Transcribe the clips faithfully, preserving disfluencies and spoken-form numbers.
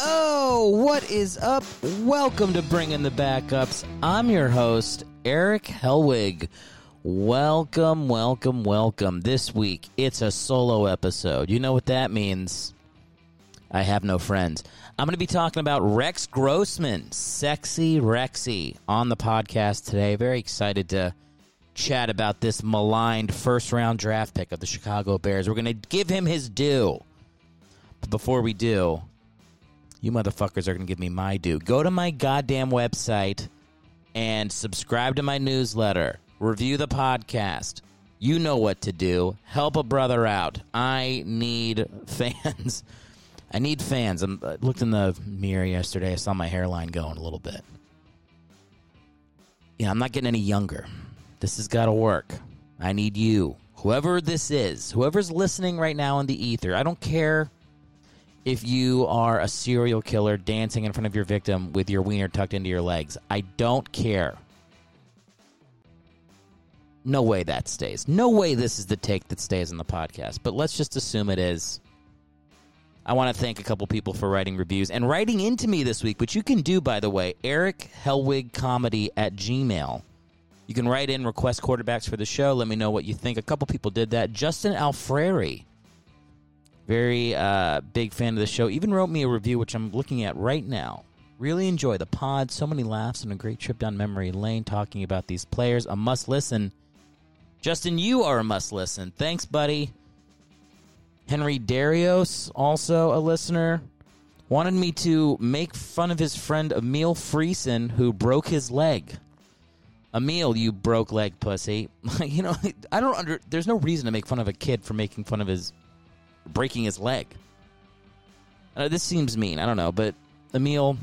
Oh, what is up? Welcome to Bringing the Backups. I'm your host, Eric Helwig. Welcome, welcome, welcome. This week, it's a solo episode. You know what that means. I have no friends. I'm going to be talking about Rex Grossman, Sexy Rexy, on the podcast today. Very excited to chat about this maligned first-round draft pick of the Chicago Bears. We're going to give him his due. But before we do, you motherfuckers are going to give me my due. Go to my goddamn website and subscribe to my newsletter. Review the podcast. You know what to do. Help a brother out. I need fans. I need fans. I'm, I looked in the mirror yesterday. I saw my hairline going a little bit. Yeah, I'm not getting any younger. This has got to work. I need you. Whoever this is, whoever's listening right now in the ether, I don't care if you are a serial killer dancing in front of your victim with your wiener tucked into your legs. I don't care. No way that stays. No way this is the take that stays on the podcast. But let's just assume it is. I want to thank a couple people for writing reviews and writing into me this week, which you can do, by the way, Eric Helwig Comedy at Gmail. You can write in, request quarterbacks for the show. Let me know what you think. A couple people did that. Justin Alfreri, very uh, big fan of the show, even wrote me a review, which I'm looking at right now. Really enjoy the pod. So many laughs and a great trip down memory lane talking about these players. A must listen. Justin, you are a must listen. Thanks, buddy. Henry Darios, also a listener, wanted me to make fun of his friend Emil Friesen, who broke his leg. Emil, you broke leg pussy. You know, I don't under. There's no reason to make fun of a kid for making fun of his breaking his leg. Uh, this seems mean. I don't know, but Emil,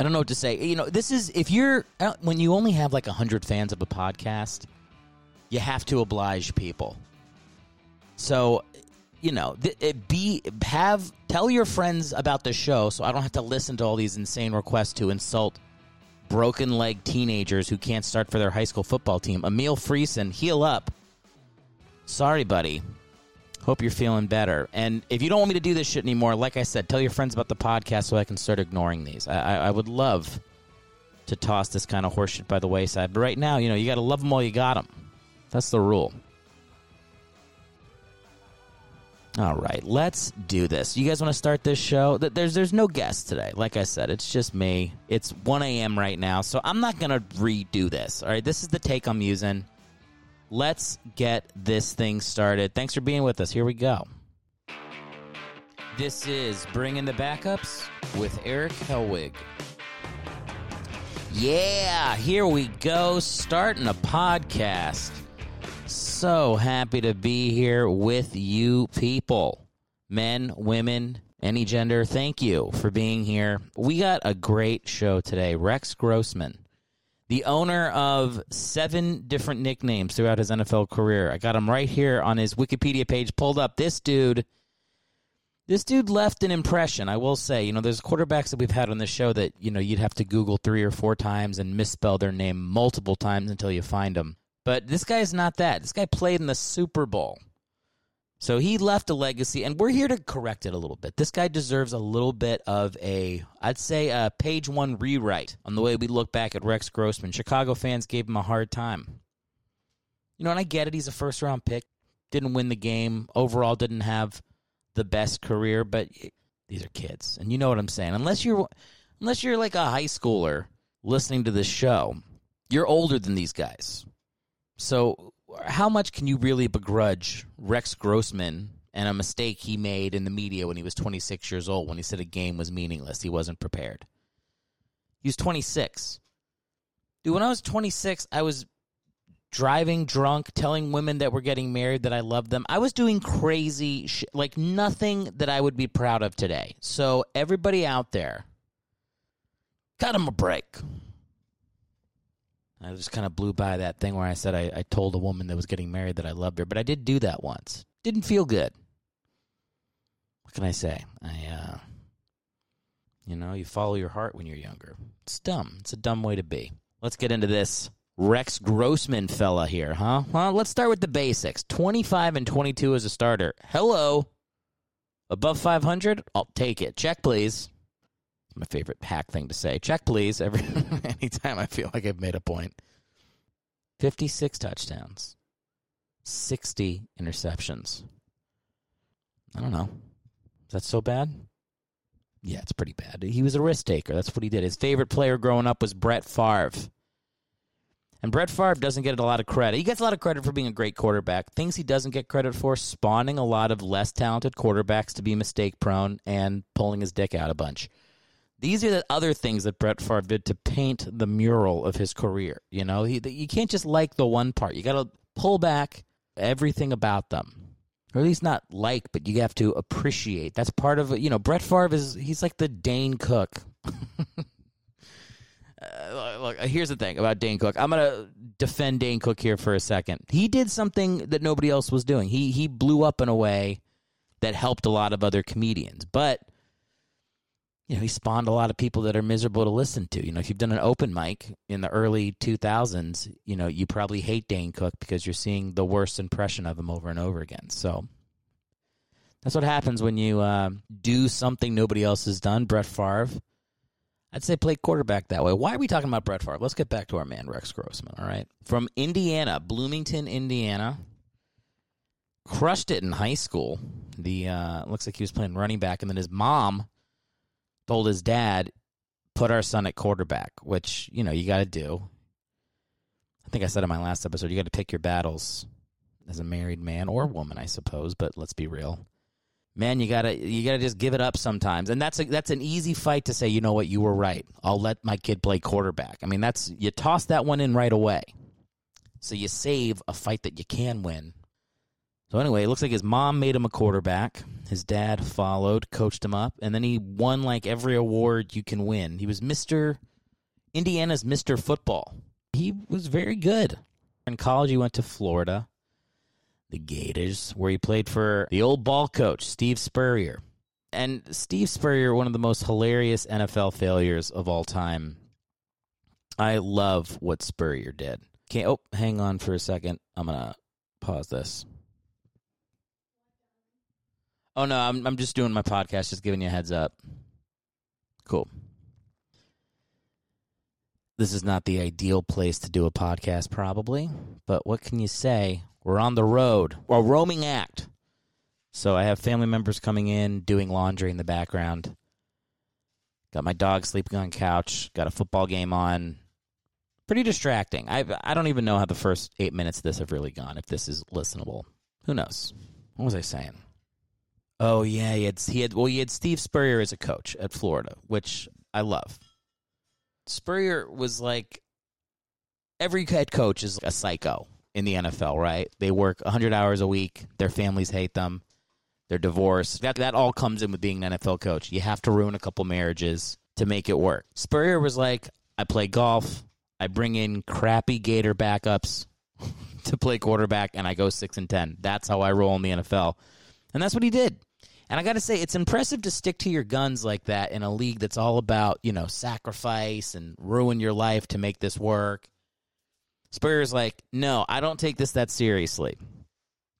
I don't know what to say. You know, this is if you're when you only have like a hundred fans of a podcast, you have to oblige people. So. You know, be have tell your friends about the show so I don't have to listen to all these insane requests to insult broken leg teenagers who can't start for their high school football team. Emil Friesen, heal up. Sorry, buddy. Hope you're feeling better. And if you don't want me to do this shit anymore, like I said, tell your friends about the podcast so I can start ignoring these. I, I, I would love to toss this kind of horseshit by the wayside. But right now, you know, you got to love them while you got them. That's the rule. All right, let's do this. You guys want to start this show? There's there's no guests today. Like I said, it's just me. It's one a.m. right now, so I'm not going to redo this. All right, this is the take I'm using. Let's get this thing started. Thanks for being with us. Here we go. This is Bringing the Backups with Eric Helwig. Yeah, here we go, starting a podcast. So happy to be here with you people, men, women, any gender. Thank you for being here. We got a great show today. Rex Grossman, the owner of seven different nicknames throughout his N F L career. I got him right here on his Wikipedia page pulled up. This dude, this dude left an impression, I will say. You know, there's quarterbacks that we've had on the show that, you know, you'd have to Google three or four times and misspell their name multiple times until you find them. But this guy's not that. This guy played in the Super Bowl. So he left a legacy, and we're here to correct it a little bit. This guy deserves a little bit of a, I'd say, a page one rewrite on the way we look back at Rex Grossman. Chicago fans gave him a hard time. You know, and I get it. He's a first-round pick. Didn't win the game. Overall didn't have the best career, but these are kids, and you know what I'm saying. Unless you're, unless you're like a high schooler listening to this show, you're older than these guys. So how much can you really begrudge Rex Grossman and a mistake he made in the media when he was twenty-six years old when he said a game was meaningless, he wasn't prepared? He was twenty-six. Dude, when I was twenty-six, I was driving drunk, telling women that were getting married that I loved them. I was doing crazy shit, like nothing that I would be proud of today. So everybody out there, cut him a break. I just kind of blew by that thing where I said I, I told a woman that was getting married that I loved her, but I did do that once. Didn't feel good. What can I say? I, uh, you know, you follow your heart when you're younger. It's dumb. It's a dumb way to be. Let's get into this Rex Grossman fella here, huh? Well, let's start with the basics. twenty-five and twenty-two as a starter. Hello. Above five hundred? I'll take it. Check, please. My favorite hack thing to say. Check, please, every anytime I feel like I've made a point. fifty-six touchdowns. sixty interceptions. I don't know. Is that so bad? Yeah, it's pretty bad. He was a risk taker. That's what he did. His favorite player growing up was Brett Favre. And Brett Favre doesn't get a lot of credit. He gets a lot of credit for being a great quarterback. Things he doesn't get credit for, spawning a lot of less talented quarterbacks to be mistake-prone and pulling his dick out a bunch. These are the other things that Brett Favre did to paint the mural of his career. You know, he, you can't just like the one part. You got to pull back everything about them. Or at least not like, but you have to appreciate. That's part of, you know, Brett Favre is, he's like the Dane Cook. Uh, look, here's the thing about Dane Cook. I'm going to defend Dane Cook here for a second. He did something that nobody else was doing. He he blew up in a way that helped a lot of other comedians. But, you know, he spawned a lot of people that are miserable to listen to. You know, if you've done an open mic in the early two thousands, you know, you probably hate Dane Cook because you're seeing the worst impression of him over and over again. So that's what happens when you uh, do something nobody else has done. Brett Favre, I'd say play quarterback that way. Why are we talking about Brett Favre? Let's get back to our man, Rex Grossman, all right? From Indiana, Bloomington, Indiana. Crushed it in high school. The uh, looks like he was playing running back, and then his mom told his dad, put our son at quarterback, which, you know, you got to do. I think I said in my last episode, you got to pick your battles as a married man or woman, I suppose, but let's be real. Man, you gotta you gotta just give it up sometimes, and that's a, that's an easy fight to say. You know what? You were right. I'll let my kid play quarterback. I mean, that's you toss that one in right away, so you save a fight that you can win. So anyway, it looks like his mom made him a quarterback. His dad followed, coached him up, and then he won like every award you can win. He was Mister Indiana's Mister Football. He was very good. In college, he went to Florida. The Gators, where he played for the old ball coach, Steve Spurrier. And Steve Spurrier, one of the most hilarious N F L failures of all time. I love what Spurrier did. Can't, oh, hang on for a second. I'm going to pause this. Oh, no, I'm, I'm just doing my podcast, just giving you a heads up. Cool. This is not the ideal place to do a podcast, probably, but what can you say? We're on the road. We're a roaming act. So I have family members coming in, doing laundry in the background. Got my dog sleeping on the couch. Got a football game on. Pretty distracting. I I don't even know how the first eight minutes of this have really gone, if this is listenable. Who knows? What was I saying? Oh, yeah. He had, he had, well, he had Steve Spurrier as a coach at Florida, which I love. Spurrier was like, every head coach is a psycho. In the N F L, right? They work one hundred hours a week. Their families hate them. They're divorced. That, that all comes in with being an N F L coach. You have to ruin a couple marriages to make it work. Spurrier was like, I play golf. I bring in crappy Gator backups to play quarterback, and I go six and ten. That's how I roll in the N F L. And that's what he did. And I got to say, it's impressive to stick to your guns like that in a league that's all about, you know, sacrifice and ruin your life to make this work. Spurrier's like, no, I don't take this that seriously.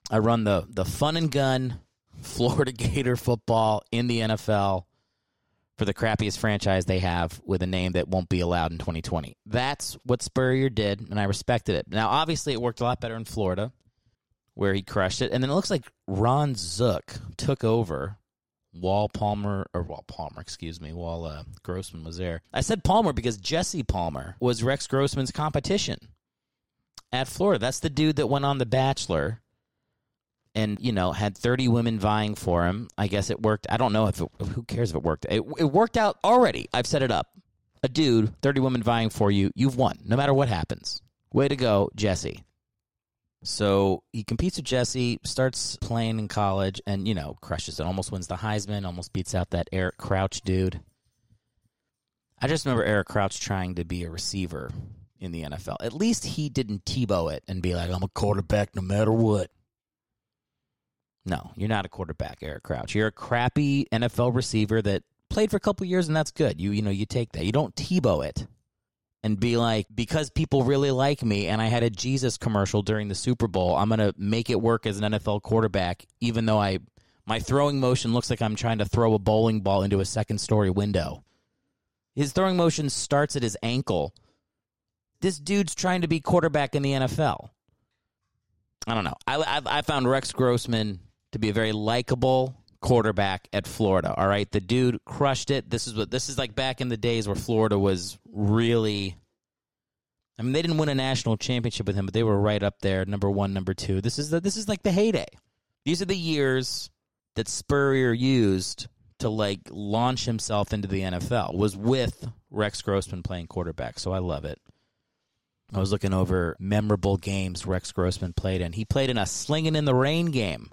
I run the the fun and gun Florida Gator football in the N F L for the crappiest franchise they have with a name that won't be allowed in twenty twenty. That's what Spurrier did, and I respected it. Now, obviously, it worked a lot better in Florida where he crushed it. And then it looks like Ron Zook took over. Wall Palmer, or Wall Palmer, excuse me, while uh, Grossman was there. I said Palmer because Jesse Palmer was Rex Grossman's competition. At Florida, that's the dude that went on The Bachelor and, you know, had thirty women vying for him. I guess it worked. I don't know if it, who cares if it worked. It, it worked out already. I've set it up. A dude, thirty women vying for you. You've won, no matter what happens. Way to go, Jesse. So he competes with Jesse, starts playing in college, and, you know, crushes it. Almost wins the Heisman, almost beats out that Eric Crouch dude. I just remember Eric Crouch trying to be a receiver in the N F L. At least he didn't Tebow it and be like, I'm a quarterback no matter what. No, you're not a quarterback, Eric Crouch. You're a crappy N F L receiver that played for a couple years, and that's good. You you know, you take that. You don't Tebow it and be like, because people really like me and I had a Jesus commercial during the Super Bowl, I'm going to make it work as an N F L quarterback, even though I my throwing motion looks like I'm trying to throw a bowling ball into a second-story window. His throwing motion starts at his ankle. This dude's trying to be quarterback in the N F L. I don't know. I, I, I found Rex Grossman to be a very likable quarterback at Florida. All right, the dude crushed it. This is what this is like back in the days where Florida was really. I mean, they didn't win a national championship with him, but they were right up there, number one, number two. This is the this is like the heyday. These are the years that Spurrier used to like launch himself into the N F L. Was with Rex Grossman playing quarterback, so I love it. I was looking over memorable games Rex Grossman played in. He played in a Slinging in the Rain game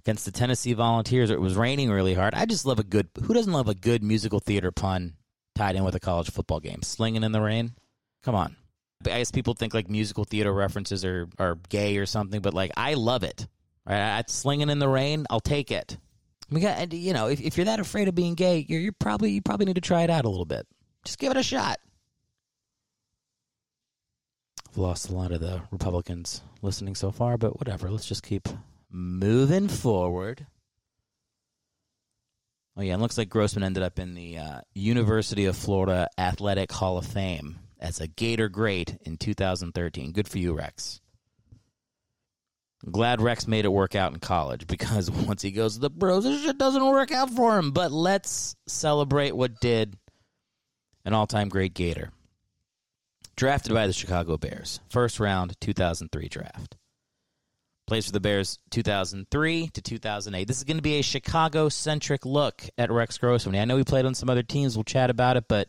against the Tennessee Volunteers. It was raining really hard. I just love a good, who doesn't love a good musical theater pun tied in with a college football game? Slinging in the Rain? Come on. I guess people think like musical theater references are, are gay or something, but like I love it. Right? I, Slinging in the Rain, I'll take it. We got, you know, if, if you're that afraid of being gay, you're, you're probably you probably need to try it out a little bit. Just give it a shot. Lost a lot of the Republicans listening so far, but whatever. Let's just keep moving forward. Oh, yeah, it looks like Grossman ended up in the uh, University of Florida Athletic Hall of Fame as a Gator great in two thousand thirteen. Good for you, Rex. I'm glad Rex made it work out in college because once he goes to the pros, this shit doesn't work out for him. But let's celebrate what did an all-time great Gator. Drafted by the Chicago Bears. First round, two thousand three draft. Plays for the Bears two thousand three to two thousand eight. This is going to be a Chicago-centric look at Rex Grossman. I know he played on some other teams. We'll chat about it, but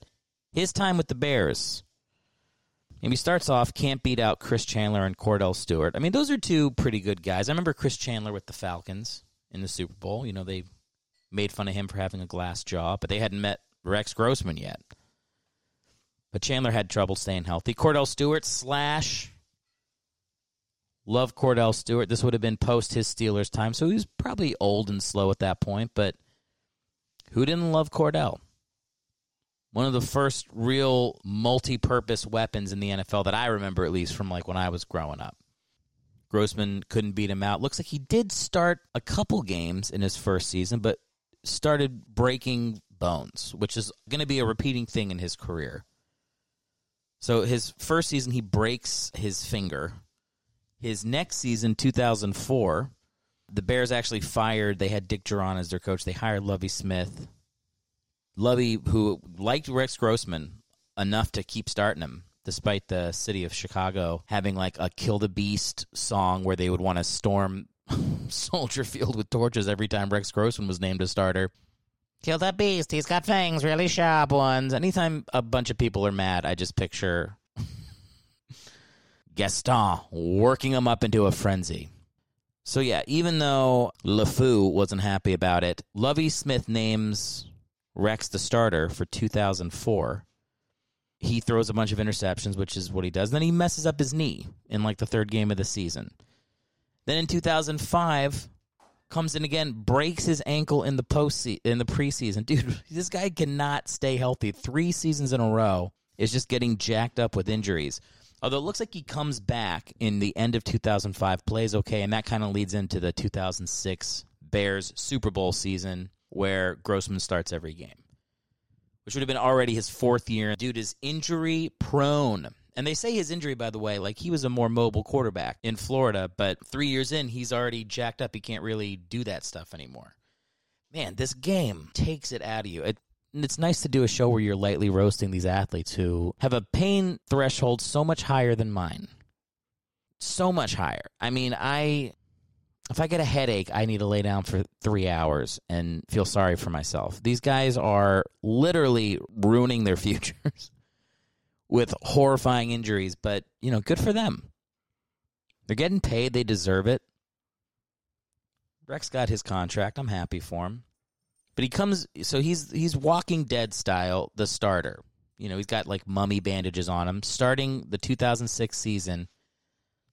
his time with the Bears. And he starts off, can't beat out Chris Chandler and Cordell Stewart. I mean, those are two pretty good guys. I remember Chris Chandler with the Falcons in the Super Bowl. You know, they made fun of him for having a glass jaw, but they hadn't met Rex Grossman yet. But Chandler had trouble staying healthy. Cordell Stewart slash. Love Cordell Stewart. This would have been post his Steelers time, so he was probably old and slow at that point, but who didn't love Cordell? One of the first real multi-purpose weapons in the N F L that I remember, at least from like when I was growing up. Grossman couldn't beat him out. Looks like he did start a couple games in his first season, but started breaking bones, which is going to be a repeating thing in his career. So his first season, he breaks his finger. His next season, two thousand four, the Bears actually fired. They had Dick Duran as their coach. They hired Lovie Smith. Lovie, who liked Rex Grossman enough to keep starting him, despite the city of Chicago having like a Kill the Beast song where they would want to storm Soldier Field with torches every time Rex Grossman was named a starter. Kill that beast. He's got fangs, really sharp ones. Anytime a bunch of people are mad, I just picture Gaston working them up into a frenzy. So, yeah, even though LeFou wasn't happy about it, Lovie Smith names Rex the starter for two thousand four. He throws a bunch of interceptions, which is what he does. Then he messes up his knee in, like, the third game of the season. Then in two thousand five... comes in again, breaks his ankle in the post in the preseason. Dude, this guy cannot stay healthy. Three seasons in a row is just getting jacked up with injuries. Although it looks like he comes back in the end of two thousand five, plays okay, and that kind of leads into the two thousand six Bears Super Bowl season where Grossman starts every game, which would have been already his fourth year. Dude is injury-prone. And they say his injury, by the way, like he was a more mobile quarterback in Florida, but three years in, he's already jacked up. He can't really do that stuff anymore. Man, this game takes it out of you. It, and it's nice to do a show where you're lightly roasting these athletes who have a pain threshold so much higher than mine. So much higher. I mean, I if I get a headache, I need to lay down for three hours and feel sorry for myself. These guys are literally ruining their futures with horrifying injuries, but, you know, good for them. They're getting paid. They deserve it. Rex got his contract. I'm happy for him. But he comes, so he's he's Walking Dead style, the starter. You know, he's got, like, mummy bandages on him. Starting the two thousand six season,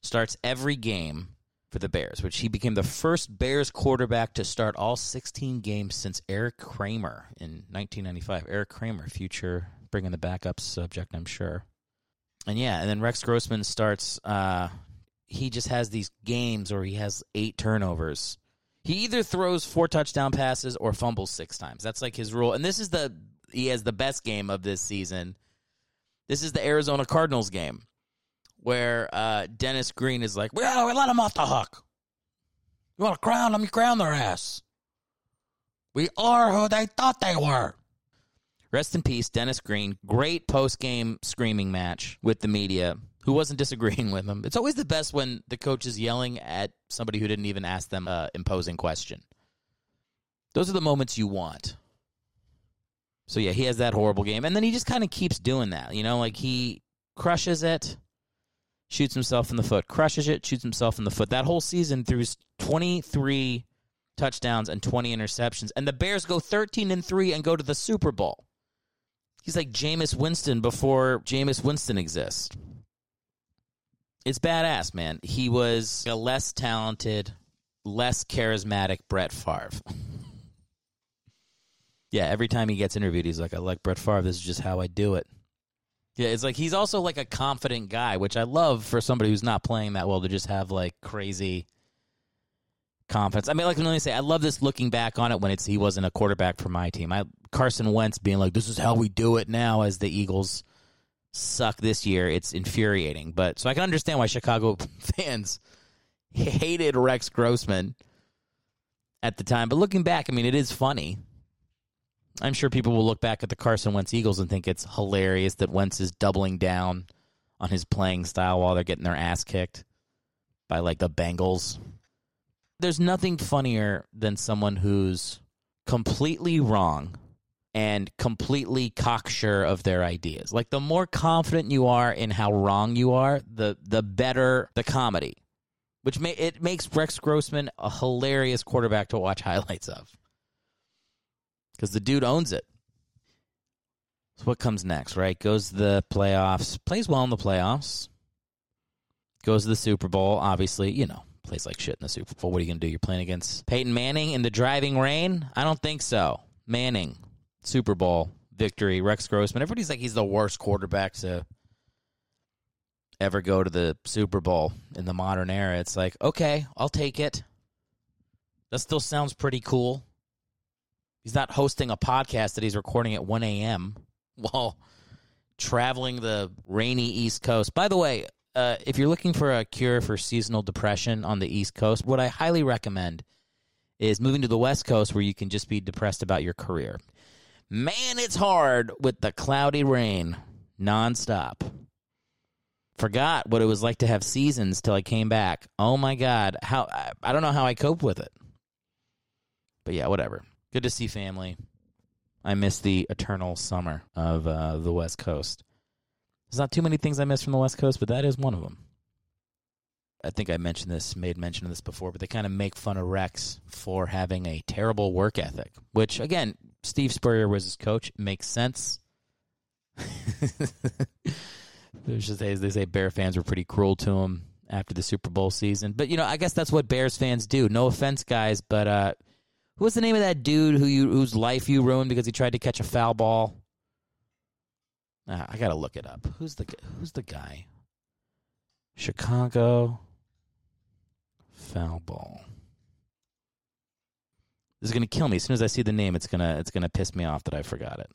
starts every game for the Bears, which he became the first Bears quarterback to start all sixteen games since Eric Kramer in nineteen ninety-five. Eric Kramer, future Bringing the Backups subject, I'm sure. And yeah, and then Rex Grossman starts, uh, he just has these games where he has eight turnovers. He either throws four touchdown passes or fumbles six times. That's like his rule. And this is the he has the best game of this season. This is the Arizona Cardinals game where uh, Dennis Green is like, well, we let them off the hook. You want to crown them, you crown their ass. We are who they thought they were. Rest in peace, Dennis Green. Great post-game screaming match with the media, who wasn't disagreeing with him. It's always the best when the coach is yelling at somebody who didn't even ask them an imposing question. Those are the moments you want. So, yeah, he has that horrible game. And then he just kind of keeps doing that. You know, like he crushes it, shoots himself in the foot. Crushes it, shoots himself in the foot. That whole season through twenty-three touchdowns and twenty interceptions. And the Bears go thirteen and three and go to the Super Bowl. He's like Jameis Winston before Jameis Winston exists. It's badass, man. He was a less talented, less charismatic Brett Favre. Yeah, every time he gets interviewed, he's like, I like Brett Favre. This is just how I do it. Yeah, it's like he's also like a confident guy, which I love for somebody who's not playing that well to just have like crazy confidence. I mean, like, let me say, I love this looking back on it when it's he wasn't a quarterback for my team. I Carson Wentz being like, this is how we do it now as the Eagles suck this year. It's infuriating. But so I can understand why Chicago fans hated Rex Grossman at the time. But looking back, I mean, it is funny. I'm sure people will look back at the Carson Wentz Eagles and think it's hilarious that Wentz is doubling down on his playing style while they're getting their ass kicked by, like, the Bengals. There's nothing funnier than someone who's completely wrong and completely cocksure of their ideas. Like, the more confident you are in how wrong you are, the the better the comedy, which may, it makes Rex Grossman a hilarious quarterback to watch highlights of. Because the dude owns it. So what comes next, right? Goes to the playoffs. Plays well in the playoffs. Goes to the Super Bowl. Obviously, you know, plays like shit in the Super Bowl. What are you going to do? You're playing against Peyton Manning in the driving rain? I don't think so. Manning, Super Bowl, victory, Rex Grossman. Everybody's like he's the worst quarterback to ever go to the Super Bowl in the modern era. It's like, okay, I'll take it. That still sounds pretty cool. He's not hosting a podcast that he's recording at one a.m. while traveling the rainy East Coast. By the way, uh, if you're looking for a cure for seasonal depression on the East Coast, what I highly recommend is moving to the West Coast where you can just be depressed about your career. Man, it's hard with the cloudy rain nonstop. Forgot what it was like to have seasons till I came back. Oh, my God. how I, I don't know how I cope with it. But, yeah, whatever. Good to see family. I miss the eternal summer of uh, the West Coast. There's not too many things I miss from the West Coast, but that is one of them. I think I mentioned this, made mention of this before, but they kind of make fun of Rex for having a terrible work ethic, which, again, Steve Spurrier was his coach. Makes sense. Just, they say Bear fans were pretty cruel to him after the Super Bowl season. But, you know, I guess that's what Bears fans do. No offense, guys, but... uh What's the name of that dude who you whose life you ruined because he tried to catch a foul ball? Ah, I gotta look it up. Who's the who's the guy? Chicago foul ball. This is gonna kill me as soon as I see the name. It's gonna it's gonna piss me off that I forgot it.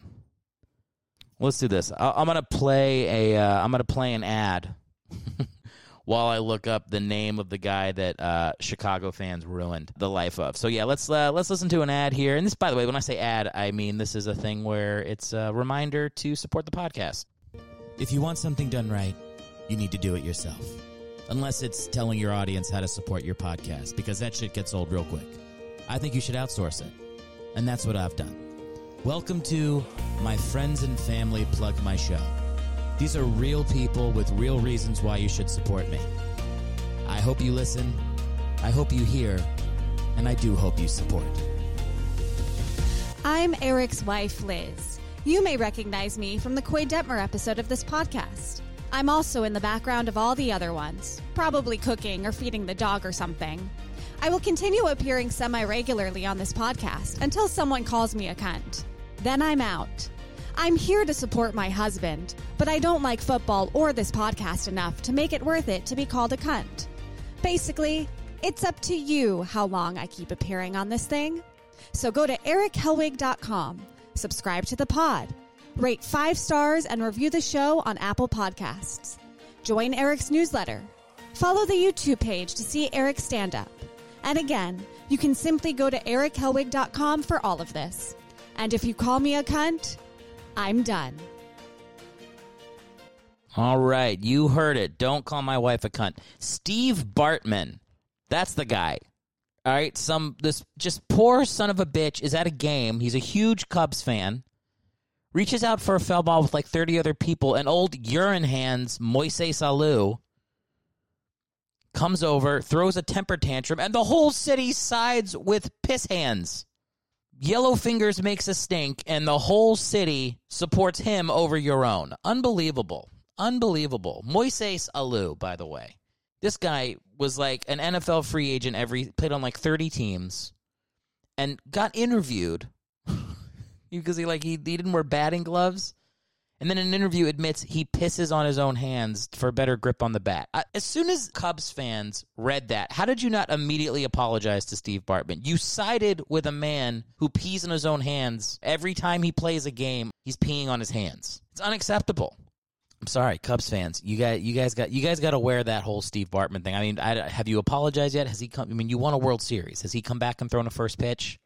Let's do this. I, I'm gonna play a uh, I'm gonna play an ad while I look up the name of the guy that uh, Chicago fans ruined the life of. So, yeah, let's uh, let's listen to an ad here. And this, by the way, when I say ad, I mean this is a thing where it's a reminder to support the podcast. If you want something done right, you need to do it yourself. Unless it's telling your audience how to support your podcast, because that shit gets old real quick. I think you should outsource it. And that's what I've done. Welcome to My Friends and Family Plug My Show. These are real people with real reasons why you should support me. I hope you listen, I hope you hear, and I do hope you support. I'm Eric's wife, Liz. You may recognize me from the Coy Detmer episode of this podcast. I'm also in the background of all the other ones, probably cooking or feeding the dog or something. I will continue appearing semi-regularly on this podcast until someone calls me a cunt. Then I'm out. I'm here to support my husband, but I don't like football or this podcast enough to make it worth it to be called a cunt. Basically, it's up to you how long I keep appearing on this thing. So go to eric helwig dot com, subscribe to the pod. Rate five stars and review the show on Apple Podcasts. Join Eric's newsletter. Follow the YouTube page to see Eric stand up. And again, you can simply go to eric helwig dot com for all of this. And if you call me a cunt, I'm done. All right, you heard it. Don't call my wife a cunt. Steve Bartman. That's the guy. All right, some this just poor son of a bitch is at a game. He's a huge Cubs fan. Reaches out for a foul ball with like thirty other people, and old urine hands Moisés Alou comes over, throws a temper tantrum, and the whole city sides with piss hands. Yellow Fingers makes a stink, and the whole city supports him over your own. Unbelievable. Unbelievable. Moisés Alou, by the way. This guy was like an N F L free agent, every played on like thirty teams, and got interviewed because he like he, he didn't wear batting gloves, and then in an interview admits he pisses on his own hands for better grip on the bat. I, as soon as Cubs fans read that, how did you not immediately apologize to Steve Bartman? You sided with a man who pees on his own hands every time he plays a game. He's peeing on his hands. It's unacceptable. I'm sorry, Cubs fans. You guys, you guys got, you guys got to wear that whole Steve Bartman thing. I mean, I, have you apologized yet? Has he come? I mean, you won a World Series. Has he come back and thrown a first pitch?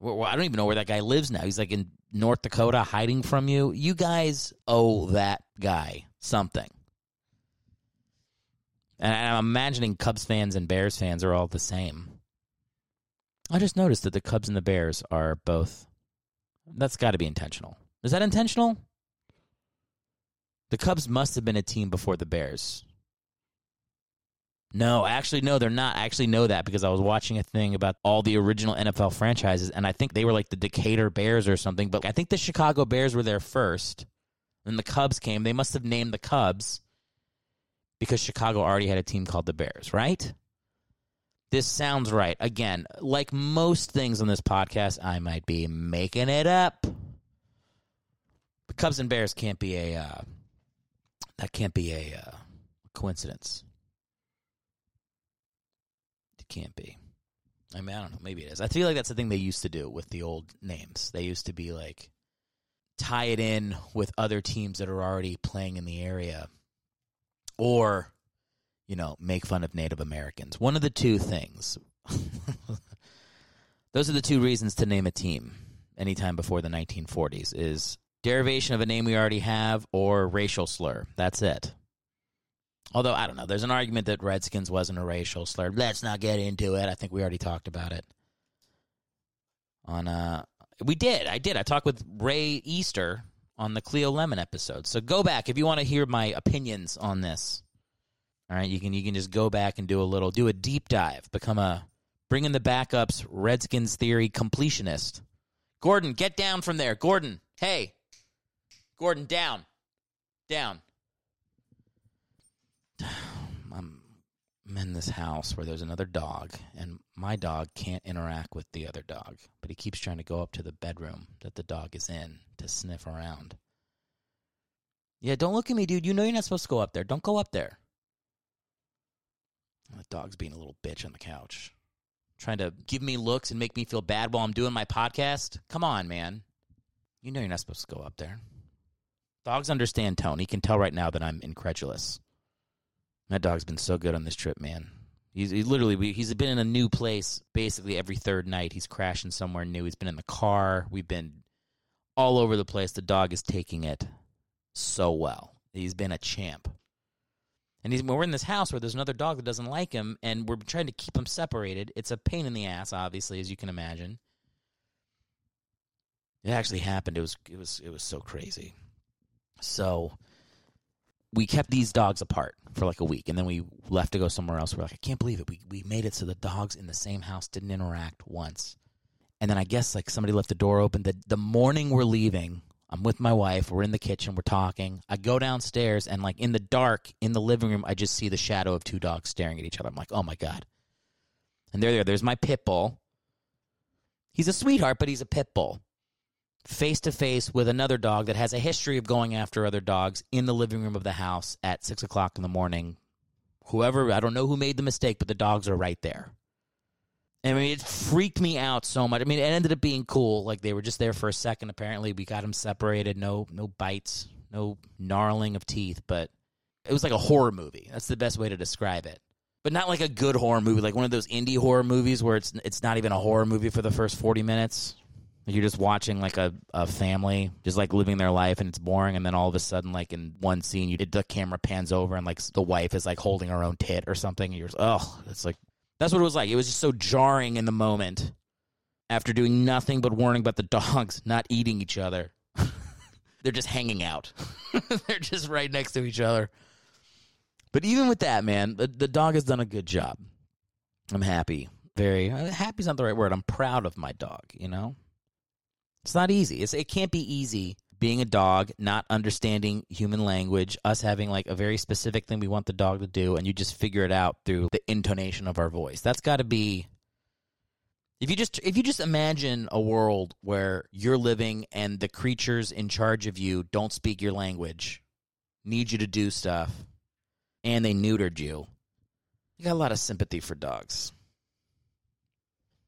Well, I don't even know where that guy lives now. He's like in North Dakota, hiding from you. You guys owe that guy something. And I'm imagining Cubs fans and Bears fans are all the same. I just noticed that the Cubs and the Bears are both. That's got to be intentional. Is that intentional? The Cubs must have been a team before the Bears. No, actually, no, they're not. I actually know that because I was watching a thing about all the original N F L franchises, and I think they were like the Decatur Bears or something, but I think the Chicago Bears were there first, and the Cubs came. They must have named the Cubs because Chicago already had a team called the Bears, right? This sounds right. Again, like most things on this podcast, I might be making it up. The Cubs and Bears can't be a... Uh, That can't be a uh, coincidence. It can't be. I mean, I don't know. Maybe it is. I feel like that's the thing they used to do with the old names. They used to be like, tie it in with other teams that are already playing in the area. Or, you know, make fun of Native Americans. One of the two things. Those are the two reasons to name a team anytime before the nineteen forties is... derivation of a name we already have, or racial slur. That's it. Although, I don't know. There's an argument that Redskins wasn't a racial slur. Let's not get into it. I think we already talked about it. On uh, We did. I did. I talked with Ray Easter on the Cleo Lemon episode. So go back if you want to hear my opinions on this. All right, you can you can just go back and do a little, do a deep dive. Become a Bringing the Backups Redskins Theory completionist. Gordon, get down from there. Gordon, hey. Gordon, down. Down. I'm in this house where there's another dog, and my dog can't interact with the other dog, but he keeps trying to go up to the bedroom that the dog is in to sniff around. Yeah, don't look at me, dude. You know you're not supposed to go up there. Don't go up there. The dog's being a little bitch on the couch, trying to give me looks and make me feel bad while I'm doing my podcast. Come on, man. You know you're not supposed to go up there. Dogs understand tone. He can tell right now that I'm incredulous. That dog's been so good on this trip, man. He's he literally, he's been in a new place basically every third night. He's crashing somewhere new. He's been in the car. We've been all over the place. The dog is taking it so well. He's been a champ. And he's, we're in this house where there's another dog that doesn't like him, and we're trying to keep him separated. It's a pain in the ass, obviously, as you can imagine. It actually happened. It was, it was, it was so crazy. So we kept these dogs apart for like a week, and then we left to go somewhere else. We're like, I can't believe it. We we made it so the dogs in the same house didn't interact once. And then I guess like somebody left the door open. The, the morning we're leaving, I'm with my wife. We're in the kitchen. We're talking. I go downstairs, and like in the dark, in the living room, I just see the shadow of two dogs staring at each other. I'm like, oh, my God. And there they are. There's my pit bull. He's a sweetheart, but he's a pit bull. Face-to-face with another dog that has a history of going after other dogs in the living room of the house at six o'clock in the morning. Whoever, I don't know who made the mistake, but the dogs are right there. I mean, it freaked me out so much. I mean, it ended up being cool. Like, they were just there for a second, apparently. We got them separated. No no bites, no gnarling of teeth. But it was like a horror movie. That's the best way to describe it. But not like a good horror movie, like one of those indie horror movies where it's it's not even a horror movie for the first forty minutes. You're just watching, like, a, a family just, like, living their life, and it's boring, and then all of a sudden, like, in one scene, you the camera pans over, and, like, the wife is, like, holding her own tit or something, and you're just, oh, it's like, that's what it was like. It was just so jarring in the moment after doing nothing but warning about the dogs not eating each other. They're just hanging out. They're just right next to each other. But even with that, man, the, the dog has done a good job. I'm happy. Very happy's not the right word. I'm proud of my dog, you know? It's not easy. It's, it can't be easy being a dog, not understanding human language, us having like a very specific thing we want the dog to do, and you just figure it out through the intonation of our voice. That's got to be – if you just if you just imagine a world where you're living and the creatures in charge of you don't speak your language, need you to do stuff, and they neutered you, you got a lot of sympathy for dogs.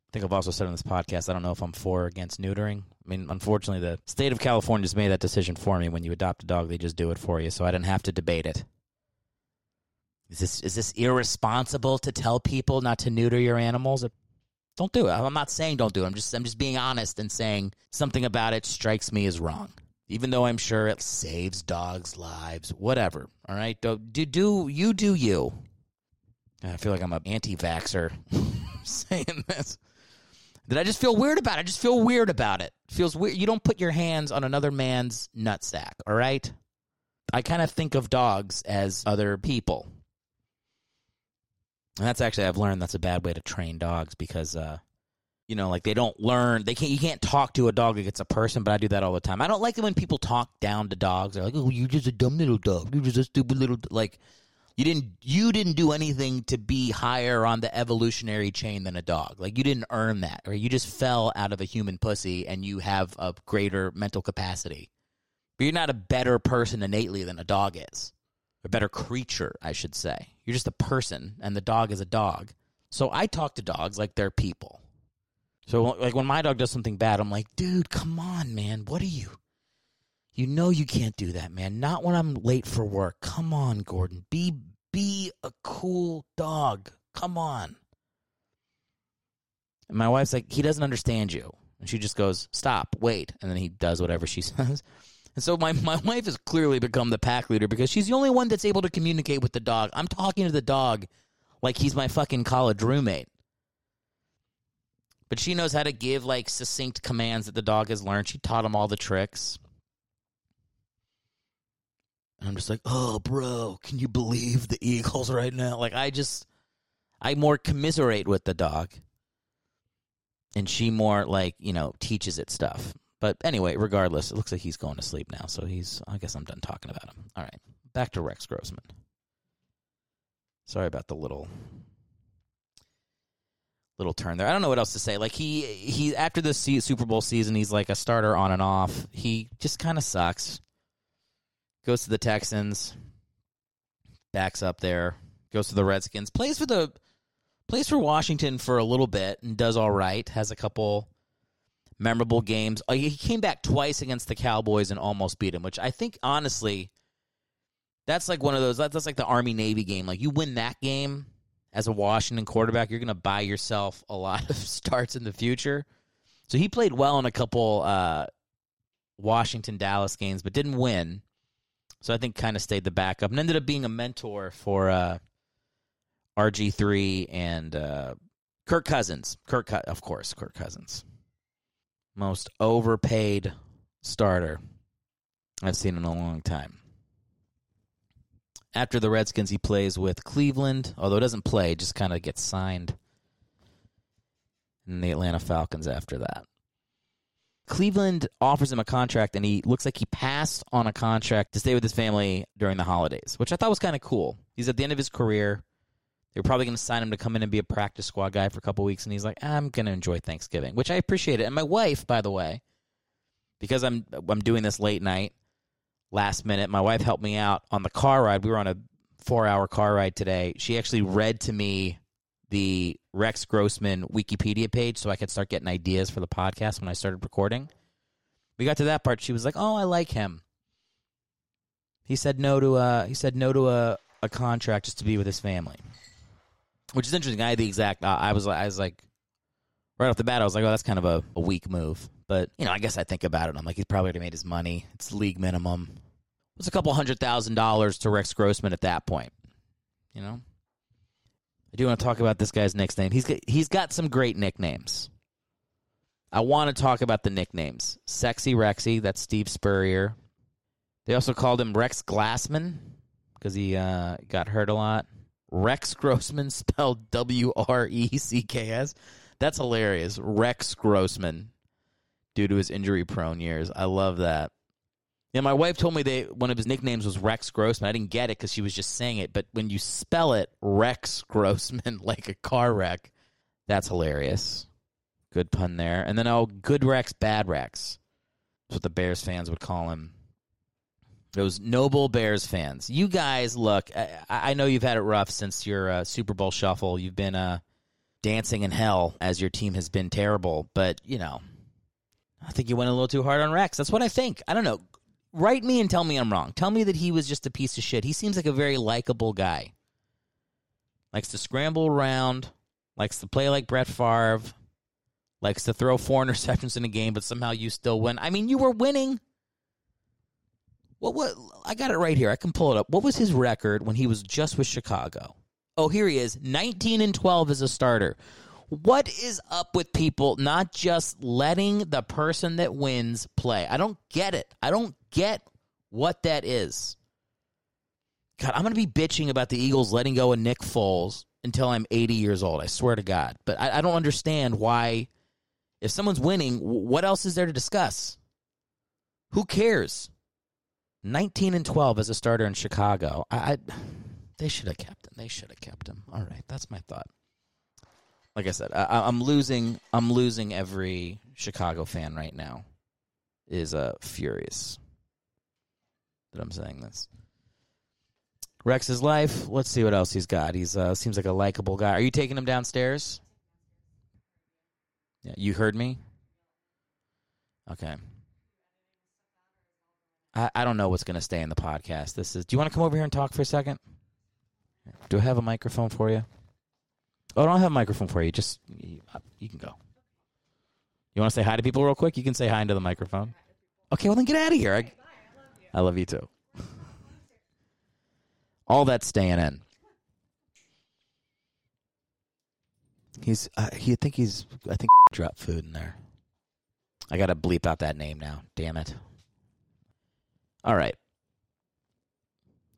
I think I've also said on this podcast, I don't know if I'm for or against neutering. I mean, unfortunately, the state of California has made that decision for me. When you adopt a dog, they just do it for you, so I didn't have to debate it. Is this is this irresponsible to tell people not to neuter your animals? Don't do it. I'm not saying don't do it. I'm just I'm just being honest and saying something about it strikes me as wrong, even though I'm sure it saves dogs' lives. Whatever. All right, do do, do you do you? I feel like I'm an anti-vaxxer saying this. Did I just feel weird about it? I just feel weird about it. It feels weird. You don't put your hands on another man's nutsack, all right? I kind of think of dogs as other people. And that's actually, I've learned that's a bad way to train dogs because, uh, you know, like they don't learn. They can't. You can't talk to a dog like it's a person, but I do that all the time. I don't like it when people talk down to dogs. They're like, oh, you're just a dumb little dog. You're just a stupid little dog. Like, You didn't you didn't do anything to be higher on the evolutionary chain than a dog. Like, you didn't earn that, or you just fell out of a human pussy and you have a greater mental capacity. But you're not a better person innately than a dog is. A better creature, I should say. You're just a person, and the dog is a dog. So I talk to dogs like they're people. So, like, when my dog does something bad, I'm like, dude, come on, man. What are you? You know you can't do that, man. Not when I'm late for work. Come on, Gordon. Be Be a cool dog. Come on. And my wife's like, he doesn't understand you. And she just goes, stop, wait. And then he does whatever she says. And so my, my wife has clearly become the pack leader because she's the only one that's able to communicate with the dog. I'm talking to the dog like he's my fucking college roommate. But she knows how to give, like, succinct commands that the dog has learned. She taught him all the tricks. And I'm just like, oh, bro, can you believe the Eagles right now? Like, I just, I more commiserate with the dog. And she more, like, you know, teaches it stuff. But anyway, regardless, it looks like he's going to sleep now. So he's, I guess I'm done talking about him. All right, back to Rex Grossman. Sorry about the little, little turn there. I don't know what else to say. Like, he, he after the Super Bowl season, he's like a starter on and off. He just kind of sucks. Goes to the Texans, backs up there, goes to the Redskins, plays for the plays for Washington for a little bit and does all right, has a couple memorable games. He came back twice against the Cowboys and almost beat them, which I think, honestly, that's like one of those, that's like the Army-Navy game. Like, you win that game as a Washington quarterback, you're going to buy yourself a lot of starts in the future. So he played well in a couple uh, Washington-Dallas games, but didn't win. So I think kind of stayed the backup and ended up being a mentor for uh, R G three and uh, Kirk Cousins. Kirk, of course, Kirk Cousins. Most overpaid starter I've seen in a long time. After the Redskins, he plays with Cleveland, although he doesn't play, just kind of gets signed. And the Atlanta Falcons after that. Cleveland offers him a contract, and he looks like he passed on a contract to stay with his family during the holidays, which I thought was kind of cool. He's at the end of his career. They were probably going to sign him to come in and be a practice squad guy for a couple weeks, and he's like, I'm going to enjoy Thanksgiving, which I appreciate it. And my wife, by the way, because I'm I'm doing this late night, last minute, my wife helped me out on the car ride. We were on a four-hour car ride today. She actually read to me the Rex Grossman Wikipedia page so I could start getting ideas for the podcast when I started recording. We got to that part. She was like, oh, I like him. He said no to a, he said no to a, a contract just to be with his family, which is interesting. I had the exact, uh, I was I was like, right off the bat, I was like, oh, that's kind of a, a weak move. But, you know, I guess I think about it, and I'm like, he's probably already made his money. It's league minimum. It's a couple hundred thousand dollars to Rex Grossman at that point, you know? I do want to talk about this guy's next name. He's got, he's got some great nicknames. I want to talk about the nicknames. Sexy Rexy, that's Steve Spurrier. They also called him Rex Glassman because he uh, got hurt a lot. Rex Grossman, spelled W R E C K S. That's hilarious. Rex Grossman, due to his injury-prone years. I love that. Yeah, my wife told me they one of his nicknames was Rex Grossman. I didn't get it because she was just saying it, but when you spell it, Rex Grossman, like a car wreck, that's hilarious. Good pun there. And then, oh, good Rex, bad Rex. That's what the Bears fans would call him. Those noble Bears fans. You guys, look, I, I know you've had it rough since your uh, Super Bowl shuffle. You've been uh, dancing in hell as your team has been terrible, but, you know, I think you went a little too hard on Rex. That's what I think. I don't know. Write me and tell me I'm wrong. Tell me that he was just a piece of shit. He seems like a very likable guy. Likes to scramble around. Likes to play like Brett Favre. Likes to throw four interceptions in a game, but somehow you still win. I mean, you were winning. What? What? I got it right here. I can pull it up. What was his record when he was just with Chicago? Oh, here he is. nineteen and twelve as a starter. What is up with people not just letting the person that wins play? I don't get it. I don't get what that is. God, I'm going to be bitching about the Eagles letting go of Nick Foles until I'm eighty years old. I swear to God. But I, I don't understand why, if someone's winning, what else is there to discuss? Who cares? nineteen and twelve as a starter in Chicago. I, I they should have kept him. They should have kept him. All right, that's my thought. Like I said, I, I'm losing. I'm losing every Chicago fan right now. Is uh, furious that I'm saying this. Rex's life. Let's see what else he's got. He's uh, seems like a likable guy. Are you taking him downstairs? Yeah, you heard me. Okay. I, I don't know what's going to stay in the podcast. This is. Do you want to come over here and talk for a second? Do I have a microphone for you? Oh, I don't have a microphone for you. Just, you, you can go. You want to say hi to people real quick? You can say hi into the microphone. Okay, well, then get out of here. I, okay, I love you. I love you, too. All that's staying in. He's, uh, he, I think he's, I think dropped food in there. I got to bleep out that name now. Damn it. All right.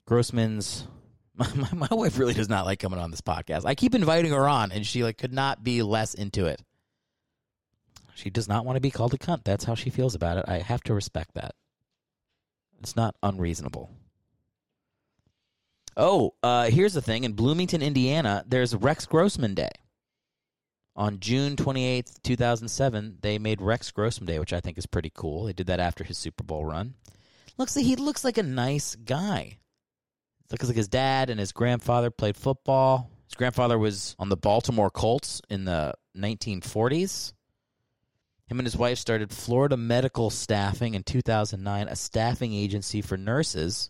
Grossman's. My, my my wife really does not like coming on this podcast. I keep inviting her on, and she like could not be less into it. She does not want to be called a cunt. That's how she feels about it. I have to respect that. It's not unreasonable. Oh, uh, here's the thing. In Bloomington, Indiana, there's Rex Grossman Day. On June twenty-eighth, two thousand seven, they made Rex Grossman Day, which I think is pretty cool. They did that after his Super Bowl run. Looks like, he looks like a nice guy. Looks like his dad and his grandfather played football. His grandfather was on the Baltimore Colts in the nineteen forties. Him and his wife started Florida Medical Staffing in two thousand nine, a staffing agency for nurses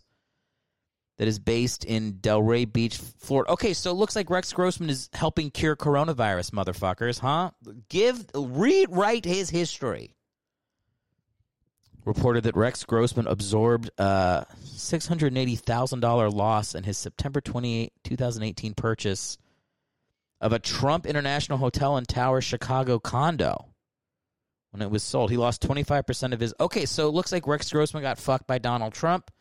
that is based in Delray Beach, Florida. Okay, so it looks like Rex Grossman is helping cure coronavirus, motherfuckers, huh? Give, rewrite his history. Reported that Rex Grossman absorbed a six hundred eighty thousand dollars loss in his September twenty-eighth, twenty eighteen purchase of a Trump International Hotel and Tower Chicago condo when it was sold. He lost twenty-five percent of his... Okay, so it looks like Rex Grossman got fucked by Donald Trump.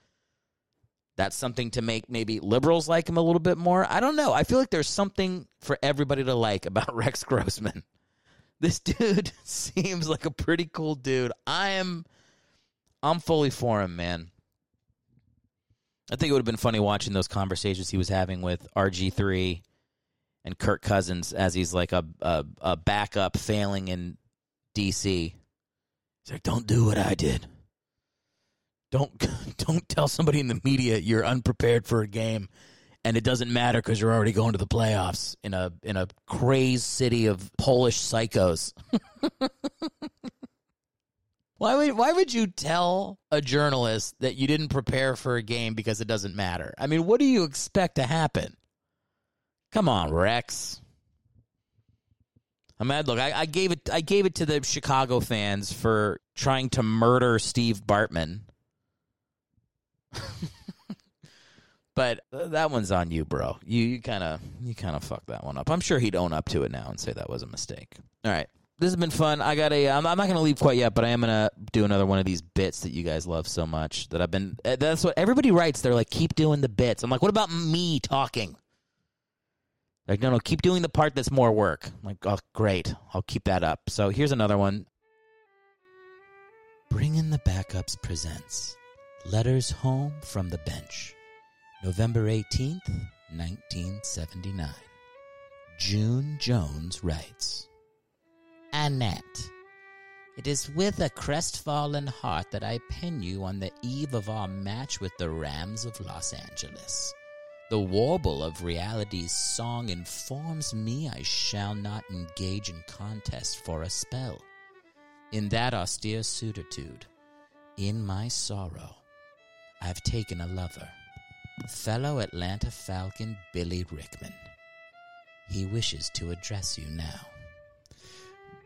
That's something to make maybe liberals like him a little bit more. I don't know. I feel like there's something for everybody to like about Rex Grossman. This dude seems like a pretty cool dude. I am... I'm fully for him, man. I think it would have been funny watching those conversations he was having with R G three and Kirk Cousins as he's like a a, a backup failing in D C. He's like, "Don't do what I did. Don't don't tell somebody in the media you're unprepared for a game and it doesn't matter because you're already going to the playoffs in a in a crazed city of Polish psychos. Why would why would you tell a journalist that you didn't prepare for a game because it doesn't matter? I mean, what do you expect to happen? Come on, Rex. I'm mad. Look, I, I gave it. I gave it to the Chicago fans for trying to murder Steve Bartman, but that one's on you, bro. You you kind of you kind of fucked that one up. I'm sure he'd own up to it now and say that was a mistake. All right, this has been fun. I got a. I'm, I'm not going to leave quite yet, but I am going to do another one of these bits that you guys love so much that I've been. That's what everybody writes. They're like, keep doing the bits. I'm like, what about me talking? Like, no, no, keep doing the part that's more work. I'm like, oh, great. I'll keep that up. So here's another one. Bringing the Backups presents Letters Home from the Bench, November eighteenth, nineteen seventy-nine. June Jones writes, Annette, it is with a crestfallen heart that I pen you on the eve of our match with the Rams of Los Angeles. The warble of reality's song informs me I shall not engage in contest for a spell. In that austere suititude, in my sorrow, I've taken a lover, fellow Atlanta Falcon Billy Rickman. He wishes to address you now.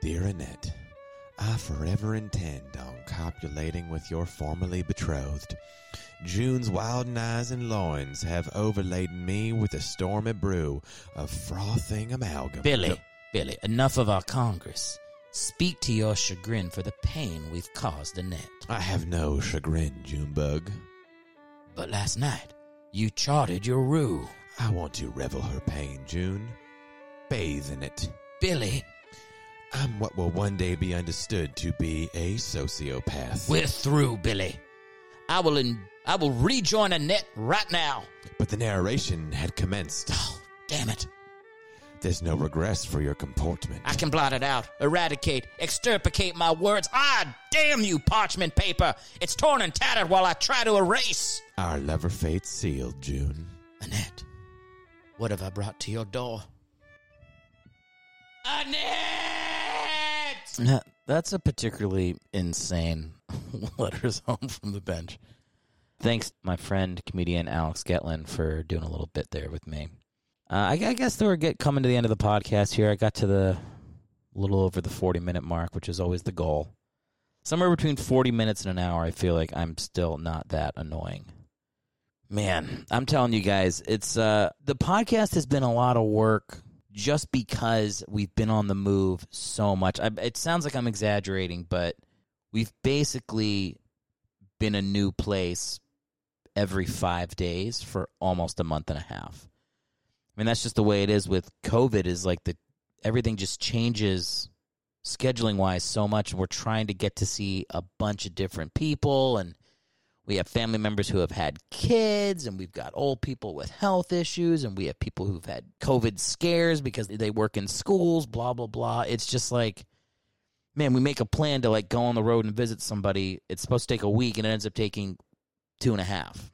Dear Annette, I forever intend on copulating with your formerly betrothed. June's wild eyes and loins have overladen me with a stormy brew of frothing amalgam. Billy, no- Billy, enough of our Congress. Speak to your chagrin for the pain we've caused Annette. I have no chagrin, Junebug. But last night, you charted your rue. I want to revel her pain, June. Bathe in it. Billy... I'm what will one day be understood to be a sociopath. We're through, Billy. I will in, I will rejoin Annette right now. But the narration had commenced. Oh, damn it. There's no regress for your comportment. I can blot it out, eradicate, extirpate my words. Ah, damn you, parchment paper. It's torn and tattered while I try to erase. Our lover fate sealed, June. Annette, what have I brought to your door? Annette! That's a particularly insane letters home from the bench. Thanks, my friend, comedian Alex Gettlin, for doing a little bit there with me. Uh, I, I guess we're get, coming to the end of the podcast here. I got to the little over the forty-minute mark, which is always the goal. Somewhere between forty minutes and an hour, I feel like I'm still not that annoying. Man, I'm telling you guys, it's uh, the podcast has been a lot of work. Just because we've been on the move so much. I, it sounds like I'm exaggerating, but we've basically been a new place every five days for almost a month and a half. I mean, that's just the way it is with COVID, is like the everything just changes scheduling-wise so much. We're trying to get to see a bunch of different people, and we have family members who have had kids, and we've got old people with health issues, and we have people who've had COVID scares because they work in schools, blah, blah, blah. It's just like, man, we make a plan to, like, go on the road and visit somebody. It's supposed to take a week, and it ends up taking two and a half.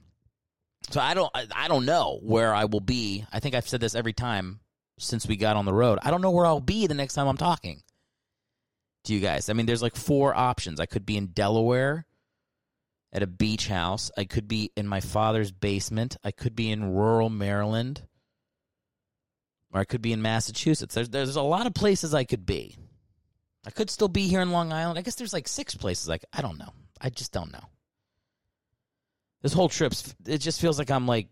So I don't, I don't know where I will be. I think I've said this every time since we got on the road. I don't know where I'll be the next time I'm talking to you guys. I mean, there's, like, four options. I could be in Delaware at a beach house. I could be in my father's basement. I could be in rural Maryland. Or I could be in Massachusetts. There's, there's a lot of places I could be. I could still be here in Long Island. I guess there's like six places. Like I don't know. I just don't know. This whole trip's, it just feels like I'm like,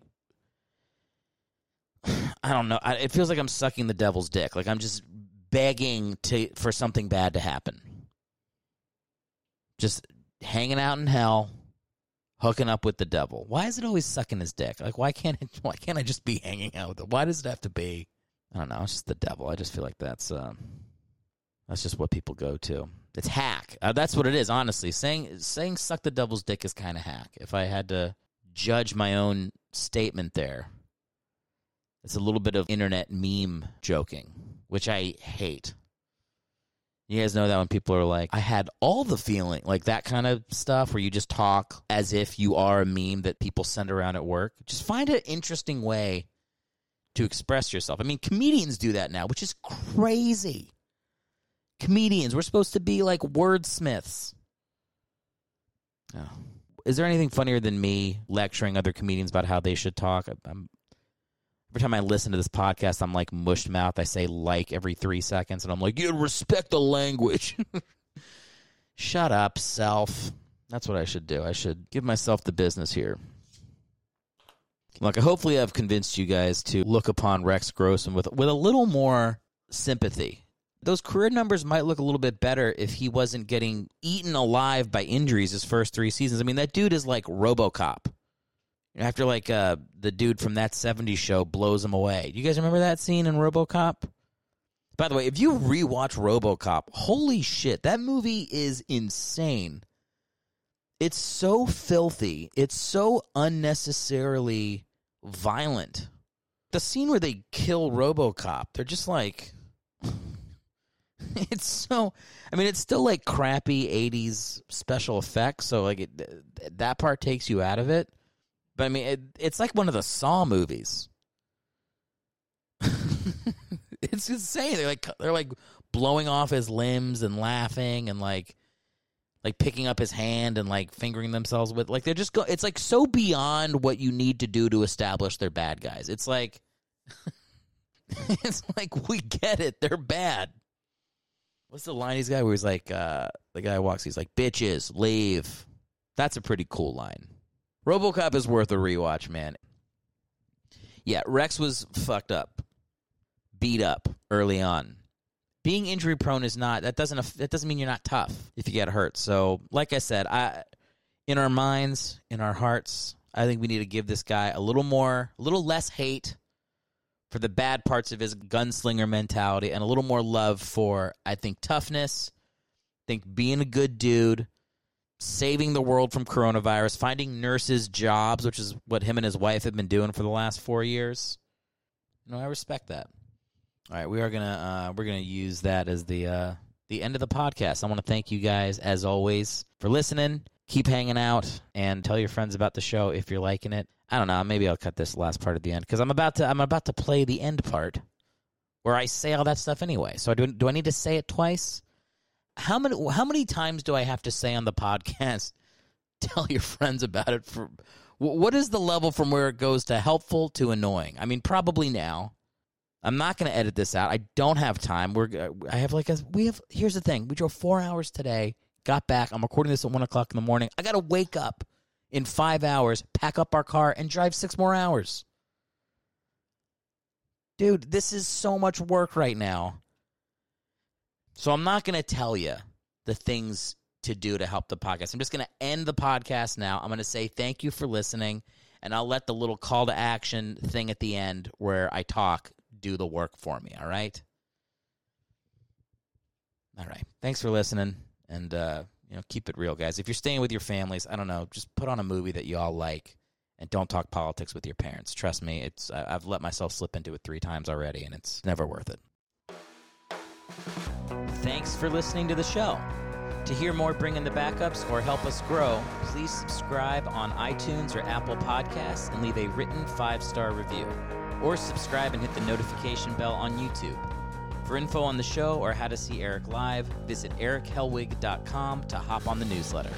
I don't know. I, it feels like I'm sucking the devil's dick. Like I'm just begging to for something bad to happen. Just hanging out in hell. Hooking up with the devil. Why is it always sucking his dick? Like, why can't it, why can't I just be hanging out with him? Why does it have to be? I don't know. It's just the devil. I just feel like that's uh, that's just what people go to. It's hack. Uh, that's what it is. Honestly, saying saying suck the devil's dick is kind of hack. If I had to judge my own statement, there, it's a little bit of internet meme joking, which I hate. You guys know that when people are like, I had all the feeling, like that kind of stuff where you just talk as if you are a meme that people send around at work. Just find an interesting way to express yourself. I mean, comedians do that now, which is crazy. Comedians, we're supposed to be like wordsmiths. Oh. Is there anything funnier than me lecturing other comedians about how they should talk? I'm, every time I listen to this podcast, I'm like mushed mouth. I say like every three seconds, and I'm like, you respect the language. Shut up, self. That's what I should do. I should give myself the business here. Look, hopefully I've convinced you guys to look upon Rex Grossman with, with a little more sympathy. Those career numbers might look a little bit better if he wasn't getting eaten alive by injuries his first three seasons. I mean, that dude is like RoboCop. After like uh, the dude from That seventies Show blows him away. You guys remember that scene in RoboCop? By the way, if you rewatch RoboCop, holy shit, that movie is insane. It's so filthy. It's so unnecessarily violent. The scene where they kill RoboCop, they're just like... It's so... I mean, it's still like crappy eighties special effects, so like it, that part takes you out of it. But I mean, it, it's like one of the Saw movies. It's insane. They're like, they're like blowing off his limbs and laughing and like... Like picking up his hand and like fingering themselves with, like they're just go. It's like so beyond what you need to do to establish they're bad guys. It's like, it's like we get it. They're bad. What's the line? He's got where he's like, uh, the guy walks. He's like, bitches, leave. That's a pretty cool line. RoboCop is worth a rewatch, man. Yeah, Rex was fucked up, beat up early on. Being injury prone is not, that doesn't, that doesn't mean you're not tough if you get hurt. So, like I said, I, in our minds, in our hearts, I think we need to give this guy a little more, a little less hate for the bad parts of his gunslinger mentality and a little more love for, I think, toughness, I think being a good dude, saving the world from coronavirus, finding nurses jobs, which is what him and his wife have been doing for the last four years. You know, I respect that. All right, we are gonna uh, we're gonna use that as the uh, the end of the podcast. I want to thank you guys as always for listening. Keep hanging out and tell your friends about the show if you're liking it. I don't know, maybe I'll cut this last part at the end because I'm about to I'm about to play the end part where I say all that stuff anyway. So do do I need to say it twice? How many how many times do I have to say on the podcast? Tell your friends about it. For what is the level from where it goes to helpful to annoying? I mean, probably now. I'm not going to edit this out. I don't have time. We're I have like a, we have. Here's the thing. We drove four hours today. Got back. I'm recording this at one o'clock in the morning. I got to wake up in five hours, pack up our car, and drive six more hours. Dude, this is so much work right now. So I'm not going to tell you the things to do to help the podcast. I'm just going to end the podcast now. I'm going to say thank you for listening, and I'll let the little call to action thing at the end where I talk do the work for me, all right? All right. Thanks for listening, and uh, you know, keep it real, guys. If you're staying with your families, I don't know, just put on a movie that you all like, and don't talk politics with your parents. Trust me, it's I've let myself slip into it three times already, and it's never worth it. Thanks for listening to the show. To hear more Bringing the Backups or help us grow, please subscribe on iTunes or Apple Podcasts and leave a written five-star review. Or subscribe and hit the notification bell on YouTube. For info on the show or how to see Eric live, visit eric helwig dot com to hop on the newsletter.